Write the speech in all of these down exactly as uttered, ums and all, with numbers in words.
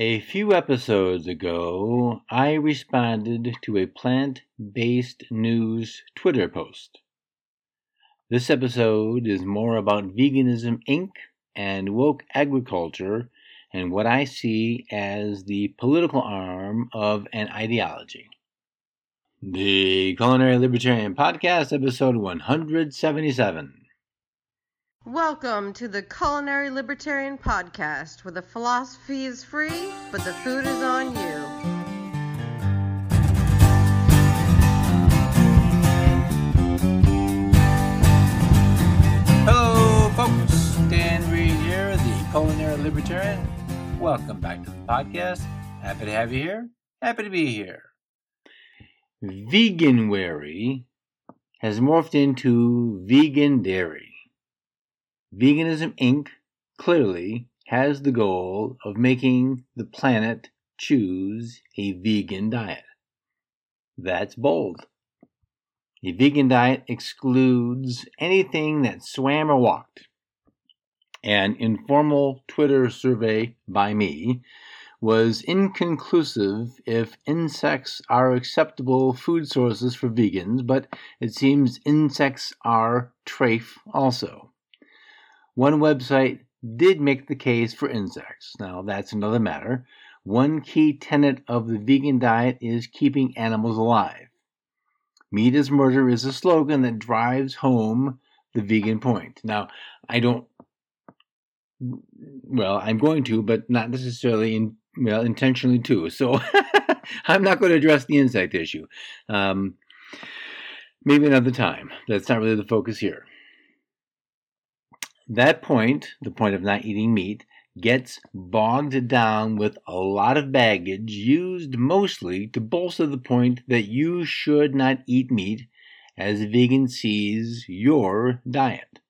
A few episodes ago, I responded to a Plant-Based News Twitter post. This episode is more about Veganism, Incorporated and Woke Agriculture and what I see as the political arm of an ideology. The Culinary Libertarian Podcast, episode one hundred seventy-seven. Welcome to the Culinary Libertarian Podcast, where the philosophy is free, but the food is on you. Hello, folks. Dan Reed here, the Culinary Libertarian. Welcome back to the podcast. Happy to have you here. Happy to be here. Veganuary has morphed into vegan dairy. Veganism, Incorporated clearly has the goal of making the planet choose a vegan diet. That's bold. A vegan diet excludes anything that swam or walked. An informal Twitter survey by me was inconclusive if insects are acceptable food sources for vegans, but it seems insects are trafe also. One website did make the case for insects. Now, that's another matter. One key tenet of the vegan diet is keeping animals alive. Meat is murder is a slogan that drives home the vegan point. Now, I don't, well, I'm going to, but not necessarily, in, well, intentionally too. So I'm not going to address the insect issue. Um, maybe another time. That's not really the focus here. That point, the point of not eating meat, gets bogged down with a lot of baggage used mostly to bolster the point that you should not eat meat as a vegan sees your diet.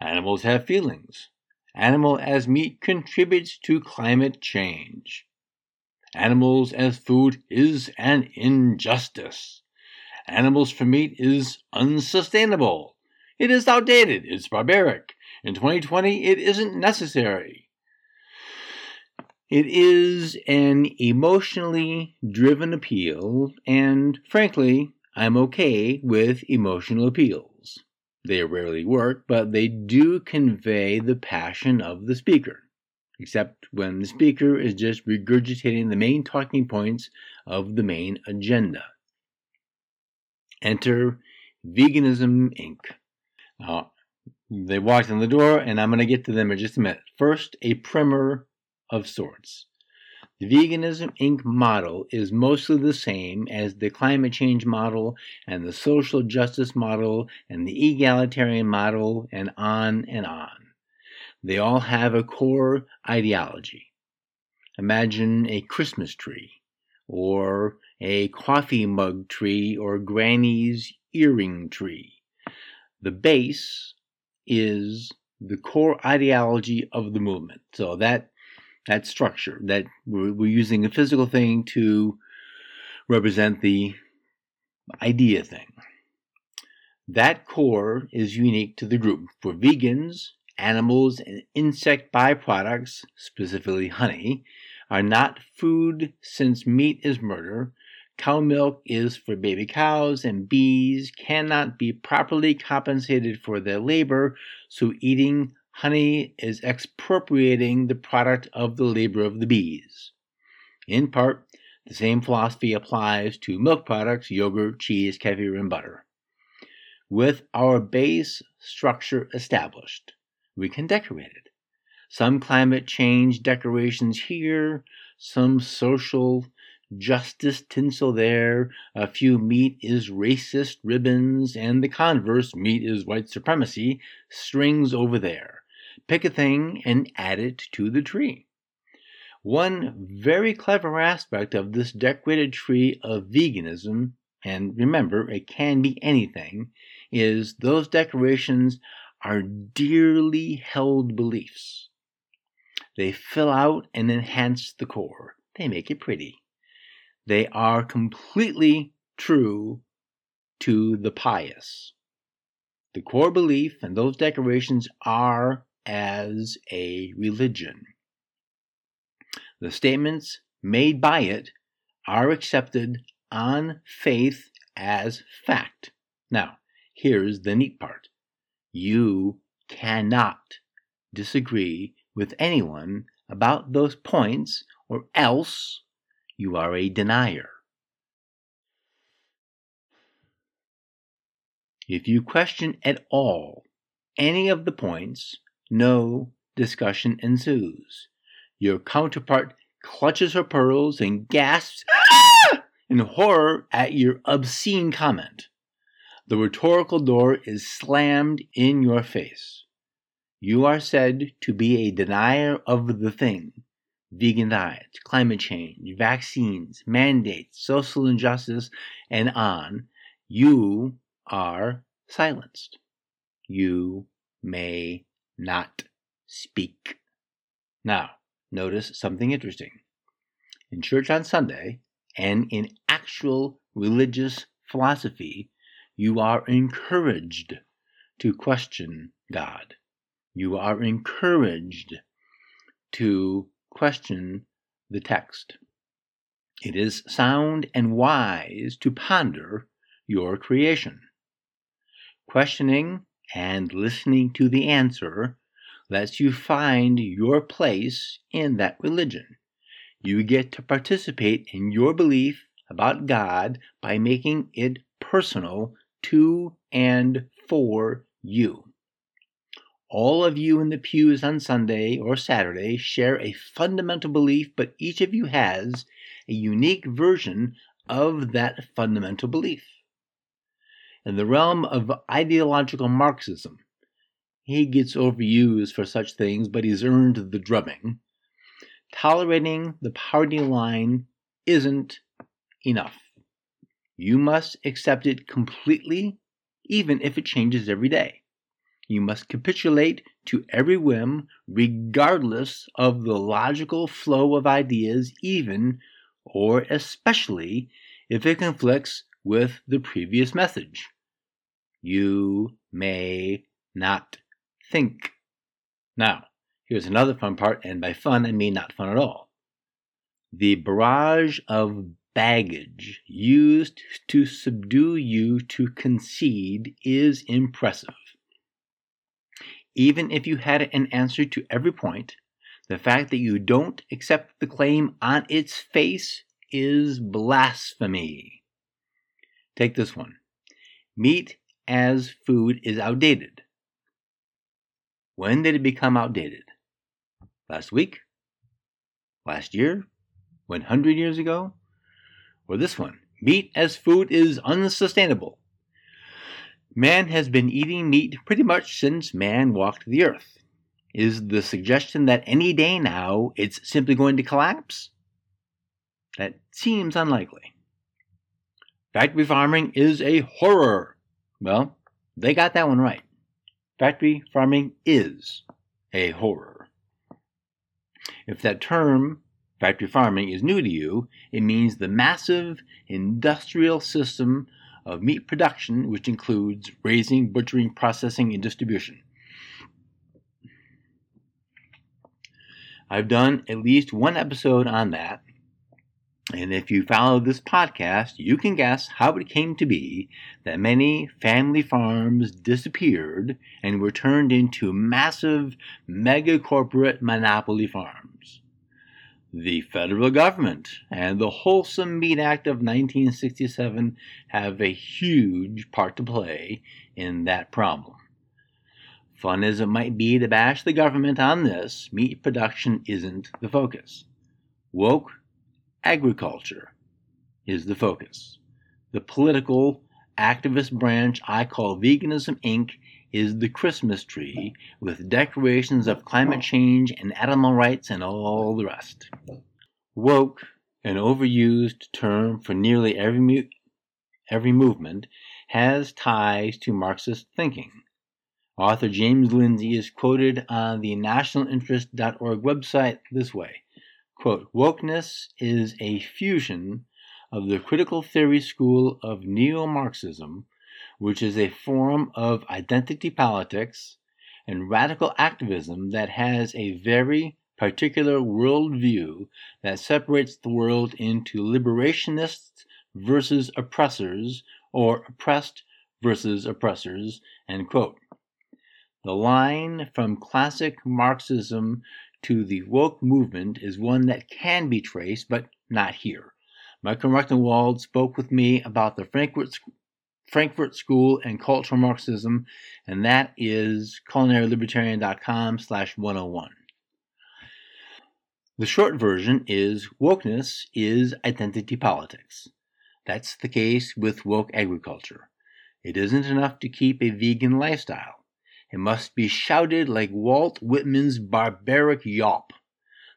Animals have feelings. Animal as meat contributes to climate change. Animals as food is an injustice. Animals for meat is unsustainable. It is outdated. It's barbaric. In twenty twenty, it isn't necessary. It is an emotionally driven appeal, and frankly, I'm okay with emotional appeals. They rarely work, but they do convey the passion of the speaker, except when the speaker is just regurgitating the main talking points of the main agenda. Enter Veganism, Incorporated. Now, they walked in the door, and I'm going to get to them in just a minute. First, a primer of sorts. The Veganism, Incorporated model is mostly the same as the climate change model and the social justice model and the egalitarian model and on and on. They all have a core ideology. Imagine a Christmas tree or a coffee mug tree or granny's earring tree. The base is the core ideology of the movement. So that that structure, that we're, we're using a physical thing to represent the idea thing. That core is unique to the group. For vegans, animals and insect byproducts, specifically honey, are not food since meat is murder. Cow milk is for baby cows, and bees cannot be properly compensated for their labor, so eating honey is expropriating the product of the labor of the bees. In part, the same philosophy applies to milk products, yogurt, cheese, kefir, and butter. With our base structure established, we can decorate it. Some climate change decorations here, some social justice tinsel there, a few meat is racist ribbons, and the converse, meat is white supremacy, strings over there. Pick a thing and add it to the tree. One very clever aspect of this decorated tree of veganism, and remember, it can be anything, is those decorations are dearly held beliefs. They fill out and enhance the core. They make it pretty. They are completely true to the pious. The core belief and those decorations are as a religion. The statements made by it are accepted on faith as fact. Now, here's the neat part. You cannot disagree with anyone about those points, or else you are a denier. If you question at all any of the points, no discussion ensues. Your counterpart clutches her pearls and gasps "Ah!" in horror at your obscene comment. The rhetorical door is slammed in your face. You are said to be a denier of the thing. Vegan diets, climate change, vaccines, mandates, social injustice, and on. You are silenced. You may not speak. Now, notice something interesting. In church on Sunday, and in actual religious philosophy, you are encouraged to question God. You are encouraged to question the text. It is sound and wise to ponder your creation. Questioning and listening to the answer lets you find your place in that religion. You get to participate in your belief about God by making it personal to and for you. All of you in the pews on Sunday or Saturday share a fundamental belief, but each of you has a unique version of that fundamental belief. In the realm of ideological Marxism, he gets overused for such things, but he's earned the drubbing. Tolerating the party line isn't enough. You must accept it completely, even if it changes every day. You must capitulate to every whim, regardless of the logical flow of ideas, even or especially if it conflicts with the previous message. You may not think. Now, here's another fun part, and by fun, I mean not fun at all. The barrage of baggage used to subdue you to concede is impressive. Even if you had an answer to every point, the fact that you don't accept the claim on its face is blasphemy. Take this one. Meat as food is outdated. When did it become outdated? Last week? Last year? one hundred years ago? Or this one, meat as food is unsustainable. Man has been eating meat pretty much since man walked the earth. Is the suggestion that any day now it's simply going to collapse? That seems unlikely. Factory farming is a horror. Well, they got that one right. Factory farming is a horror. If that term, factory farming, is new to you, it means the massive industrial system of meat production, which includes raising, butchering, processing, and distribution. I've done at least one episode on that, and if you follow this podcast, you can guess how it came to be that many family farms disappeared and were turned into massive mega-corporate monopoly farms. The federal government and the Wholesome Meat Act of nineteen sixty-seven have a huge part to play in that problem. Fun as it might be to bash the government on this, meat production isn't the focus. Woke agriculture is the focus. The political activist branch I call Veganism, Incorporated is the Christmas tree with decorations of climate change and animal rights and all the rest. Woke, an overused term for nearly every mu- every movement, has ties to Marxist thinking. Author James Lindsay is quoted on the national interest dot org website this way. Quote, wokeness is a fusion of the critical theory school of neo-Marxism, which is a form of identity politics and radical activism that has a very particular worldview that separates the world into liberationists versus oppressors, or oppressed versus oppressors, end quote. The line from classic Marxism to the woke movement is one that can be traced, but not here. Michael Rechtenwald spoke with me about the Frankfurt School. Frankfurt School and Cultural Marxism, and that is culinary libertarian dot com slash one oh one. The short version is wokeness is identity politics. That's the case with woke agriculture. It isn't enough to keep a vegan lifestyle. It must be shouted like Walt Whitman's barbaric yawp.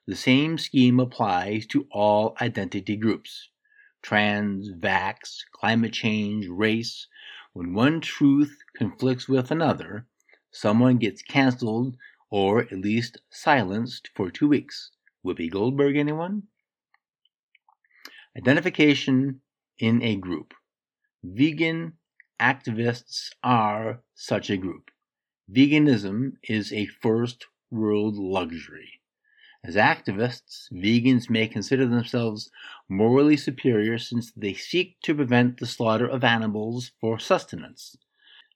The same scheme applies to all identity groups. Trans, vax, climate change, race. When one truth conflicts with another, someone gets canceled or at least silenced for two weeks. Whoopi Goldberg, anyone? Identification in a group. Vegan activists are such a group. Veganism is a first world luxury. As activists, vegans may consider themselves morally superior since they seek to prevent the slaughter of animals for sustenance.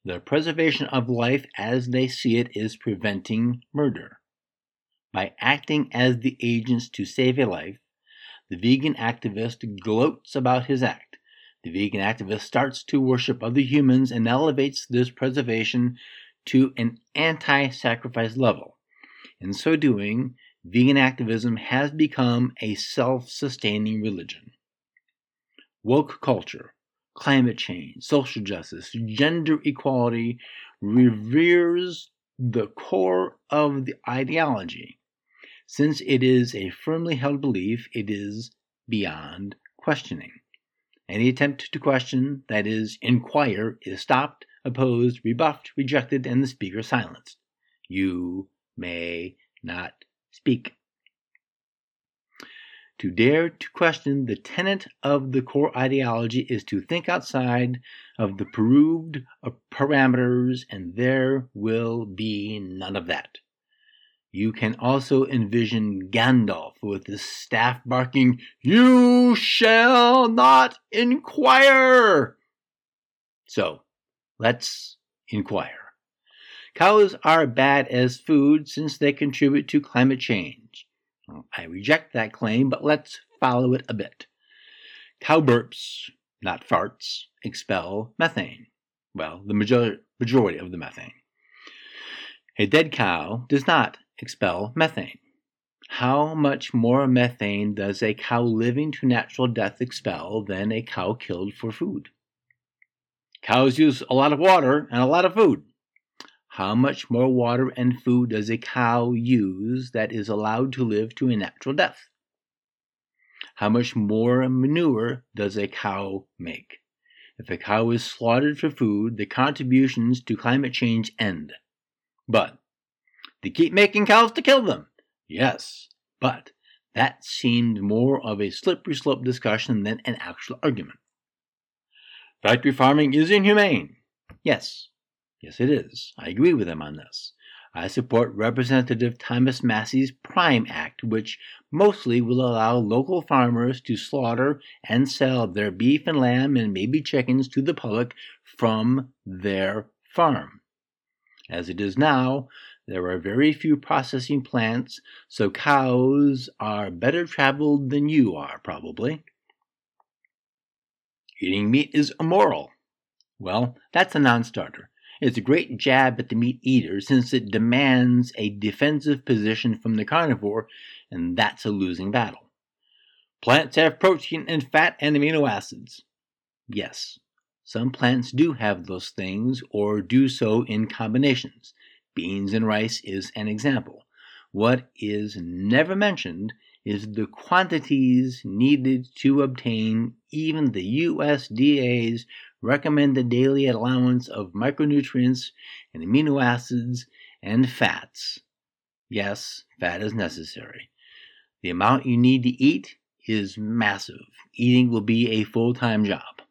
The preservation of life as they see it is preventing murder. By acting as the agents to save a life, the vegan activist gloats about his act. The vegan activist starts to worship other humans and elevates this preservation to an anti-sacrifice level. In so doing, vegan activism has become a self-sustaining religion. Woke culture, climate change, social justice, gender equality reveres the core of the ideology. Since it is a firmly held belief, it is beyond questioning. Any attempt to question, that is, inquire, is stopped, opposed, rebuffed, rejected, and the speaker silenced. You may not speak. To dare to question the tenet of the core ideology is to think outside of the proved parameters, and there will be none of that. You can also envision Gandalf with his staff barking, "You shall not inquire!" So, let's inquire. Cows are bad as food since they contribute to climate change. I reject that claim, but let's follow it a bit. Cow burps, not farts, expel methane. Well, the major- majority of the methane. A dead cow does not expel methane. How much more methane does a cow living to natural death expel than a cow killed for food? Cows use a lot of water and a lot of food. How much more water and food does a cow use that is allowed to live to a natural death? How much more manure does a cow make? If a cow is slaughtered for food, the contributions to climate change end. But they keep making cows to kill them. Yes, but that seemed more of a slippery slope discussion than an actual argument. Factory farming is inhumane. Yes. Yes, it is. I agree with him on this. I support Representative Thomas Massey's Prime Act, which mostly will allow local farmers to slaughter and sell their beef and lamb and maybe chickens to the public from their farm. As it is now, there are very few processing plants, so cows are better traveled than you are, probably. Eating meat is immoral. Well, that's a non-starter. It's a great jab at the meat eater since it demands a defensive position from the carnivore, and that's a losing battle. Plants have protein and fat and amino acids. Yes, some plants do have those things or do so in combinations. Beans and rice is an example. What is never mentioned is the quantities needed to obtain even the U S D A's recommend the daily allowance of micronutrients and amino acids and fats. Yes, fat is necessary. The amount you need to eat is massive. Eating will be a full-time job.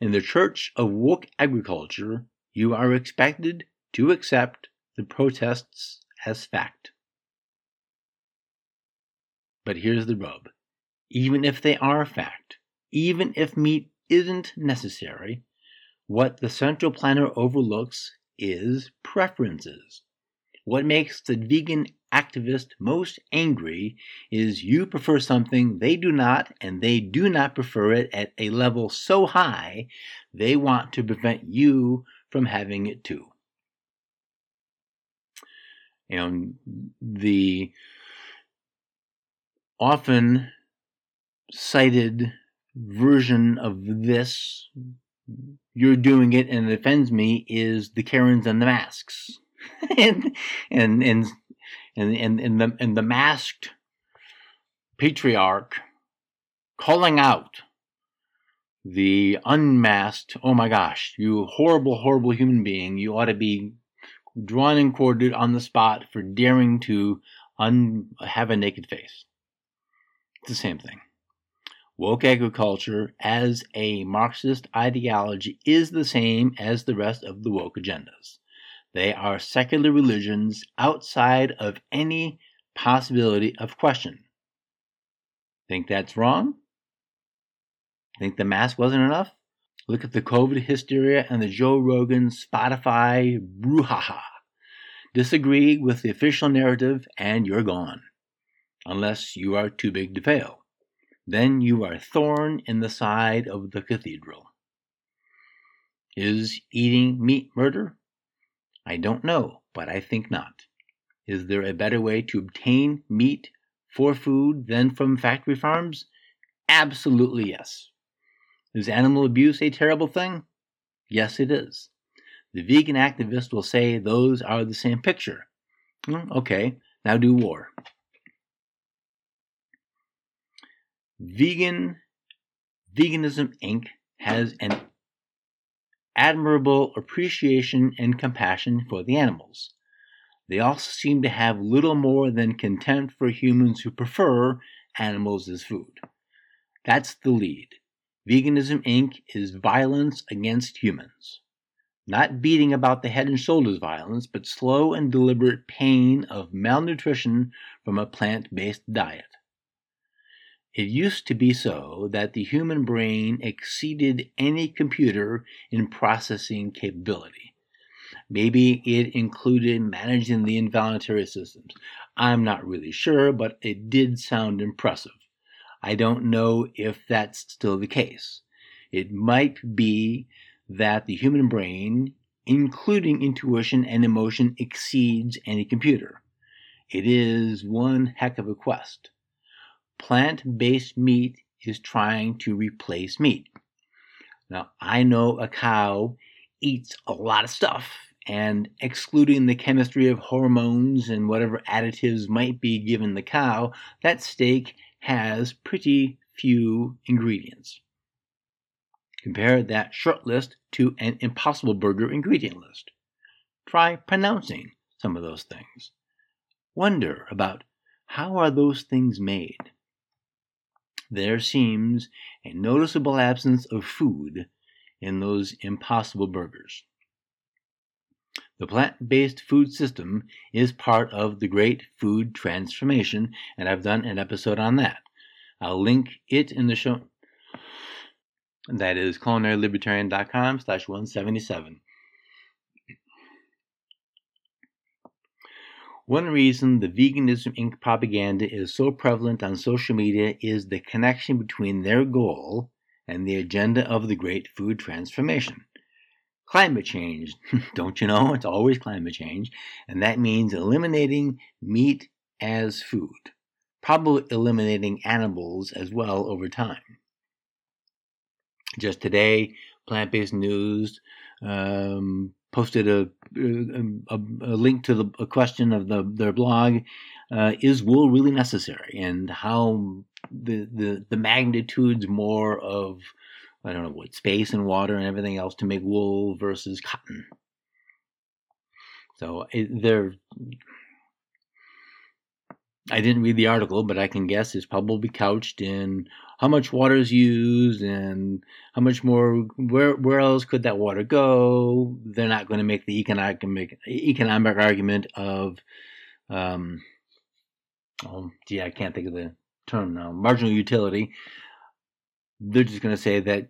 In the Church of Woke Agriculture, you are expected to accept the protests as fact. But here's the rub. Even if they are a fact, even if meat isn't necessary, what the central planner overlooks is preferences. What makes the vegan activist most angry is you prefer something they do not, and they do not prefer it at a level so high they want to prevent you from having it too. And the often cited version of this, you're doing it and it offends me, is the Karens and the masks. and, and, and, and, and, and, the, and the masked patriarch calling out the unmasked, oh my gosh, you horrible, horrible human being, you ought to be drawn and quartered on the spot for daring to un- have a naked face. It's the same thing. Woke agriculture as a Marxist ideology is the same as the rest of the woke agendas. They are secular religions outside of any possibility of question. Think that's wrong? Think the mask wasn't enough? Look at the COVID hysteria and the Joe Rogan Spotify brouhaha. Disagree with the official narrative and you're gone. Unless you are too big to fail. Then you are a thorn in the side of the cathedral. Is eating meat murder? I don't know, but I think not. Is there a better way to obtain meat for food than from factory farms? Absolutely yes. Is animal abuse a terrible thing? Yes, it is. The vegan activist will say those are the same picture. Mm, okay, now do war. Vegan, Veganism, Incorporated has an admirable appreciation and compassion for the animals. They also seem to have little more than contempt for humans who prefer animals as food. That's the lead. Veganism, Incorporated is violence against humans. Not beating about the head and shoulders violence, but slow and deliberate pain of malnutrition from a plant-based diet. It used to be so that the human brain exceeded any computer in processing capability. Maybe it included managing the involuntary systems. I'm not really sure, but it did sound impressive. I don't know if that's still the case. It might be that the human brain, including intuition and emotion, exceeds any computer. It is one heck of a quest. Plant-based meat is trying to replace meat. Now, I know a cow eats a lot of stuff, and excluding the chemistry of hormones and whatever additives might be given the cow, that steak has pretty few ingredients. Compare that short list to an Impossible Burger ingredient list. Try pronouncing some of those things. Wonder about how are those things made? There seems a noticeable absence of food in those Impossible Burgers. The plant-based food system is part of the great food transformation, and I've done an episode on that. I'll link it in the show. That is culinarylibertarian.com slash 177. One reason the Veganism, Incorporated propaganda is so prevalent on social media is the connection between their goal and the agenda of the great food transformation. Climate change, don't you know? It's always climate change, and that means eliminating meat as food, probably eliminating animals as well over time. Just today, Plant-Based News um, posted a, a, a link to the, a question of the, their blog, uh, is wool really necessary? And how the, the, the magnitudes more of, I don't know what, space and water and everything else to make wool versus cotton. So it, they're, I didn't read the article, but I can guess it's probably couched in how much water is used and how much more, where where else could that water go? They're not going to make the economic, economic argument of, um, oh, gee, I can't think of the term now, marginal utility, they're just going to say that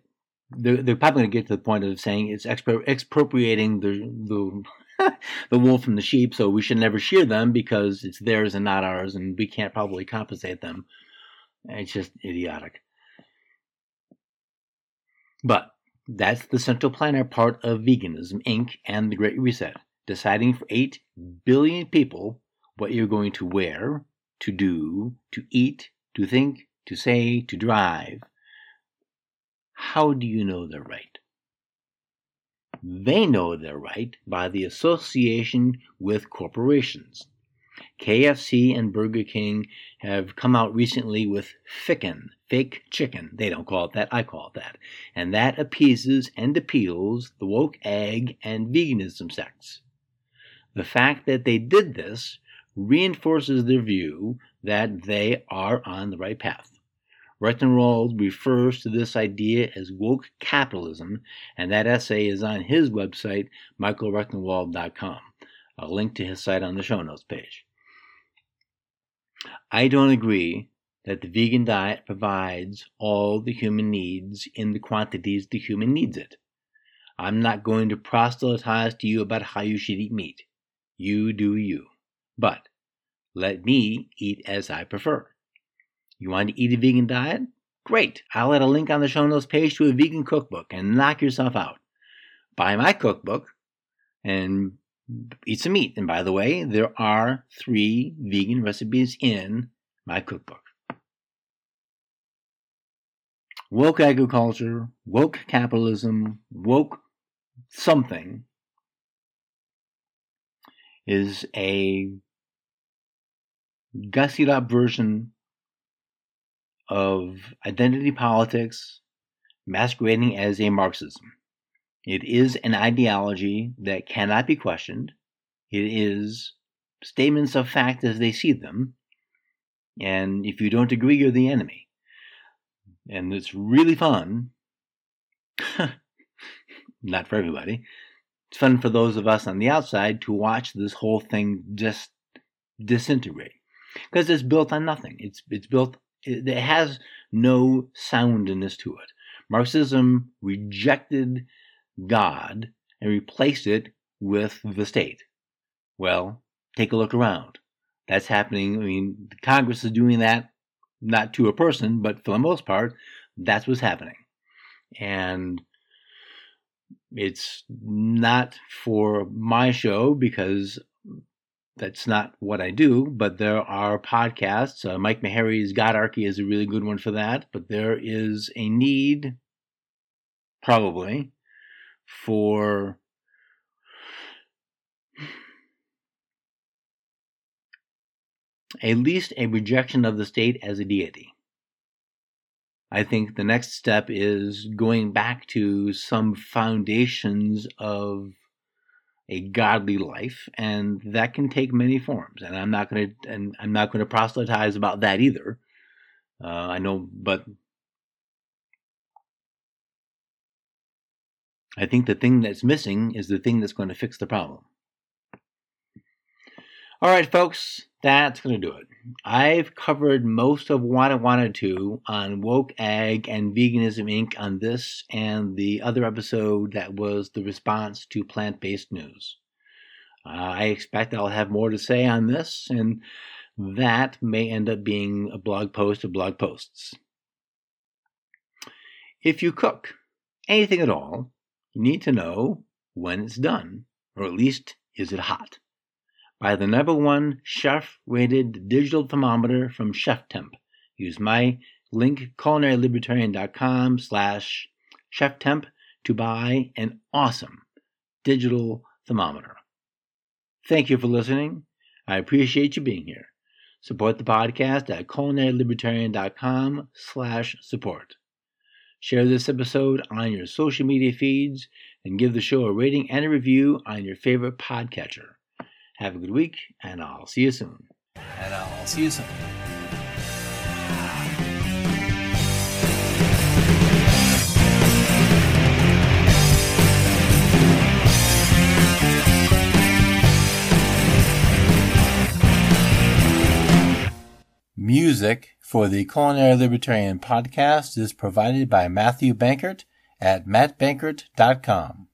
they're, they're probably going to get to the point of saying it's expro- expropriating the the, the wool from the sheep, so we should never shear them because it's theirs and not ours, and we can't probably compensate them. It's just idiotic. But that's the central planner part of Veganism, Incorporated and the Great Reset, deciding for eight billion people what you're going to wear, to do, to eat, to think, to say, to drive. How do you know they're right? They know they're right by the association with corporations. K F C and Burger King have come out recently with Ficken, fake chicken. They don't call it that, I call it that. And that appeases and appeals the woke ag and veganism sects. The fact that they did this reinforces their view that they are on the right path. Rechtenwald refers to this idea as woke capitalism, and that essay is on his website, michael rechtenwald dot com. I'll link to his site on the show notes page. I don't agree that the vegan diet provides all the human needs in the quantities the human needs it. I'm not going to proselytize to you about how you should eat meat. You do you. But let me eat as I prefer. You want to eat a vegan diet? Great. I'll add a link on the show notes page to a vegan cookbook and knock yourself out. Buy my cookbook and eat some meat. And by the way, there are three vegan recipes in my cookbook. Woke agriculture, woke capitalism, woke something is a gussied up version of identity politics masquerading as a Marxism. It is an ideology that cannot be questioned. It is statements of fact as they see them. And if you don't agree, you're the enemy. And it's really fun. Not for everybody. It's fun for those of us on the outside to watch this whole thing just disintegrate. Because it's built on nothing. It's it's built, it has no soundness to it. Marxism rejected God and replace it with the state. Well, take a look around. That's happening. I mean, Congress is doing that, not to a person, but for the most part, that's what's happening. And it's not for my show because that's not what I do, but there are podcasts. Uh, Mike Meharry's Godarchy is a really good one for that, but there is a need, probably, for at least a rejection of the state as a deity. I think the next step is going back to some foundations of a godly life, and that can take many forms. And I'm not going to, and I'm not going to proselytize about that either. Uh, I know, but I think the thing that's missing is the thing that's going to fix the problem. All right, folks, that's going to do it. I've covered most of what I wanted to on Woke Ag and Veganism, Incorporated on this and the other episode that was the response to Plant-Based News. Uh, I expect I'll have more to say on this, and that may end up being a blog post of blog posts. If you cook anything at all, you need to know when it's done, or at least is it hot. By the number one chef-rated digital thermometer from ChefTemp. Use my link, culinary libertarian dot com slash ChefTemp, to buy an awesome digital thermometer. Thank you for listening. I appreciate you being here. Support the podcast at culinary libertarian dot com slash support. Share this episode on your social media feeds and give the show a rating and a review on your favorite podcatcher. Have a good week, and I'll see you soon. And I'll see you soon. Music for the Culinary Libertarian Podcast is provided by Matthew Bankert at matt bankert dot com.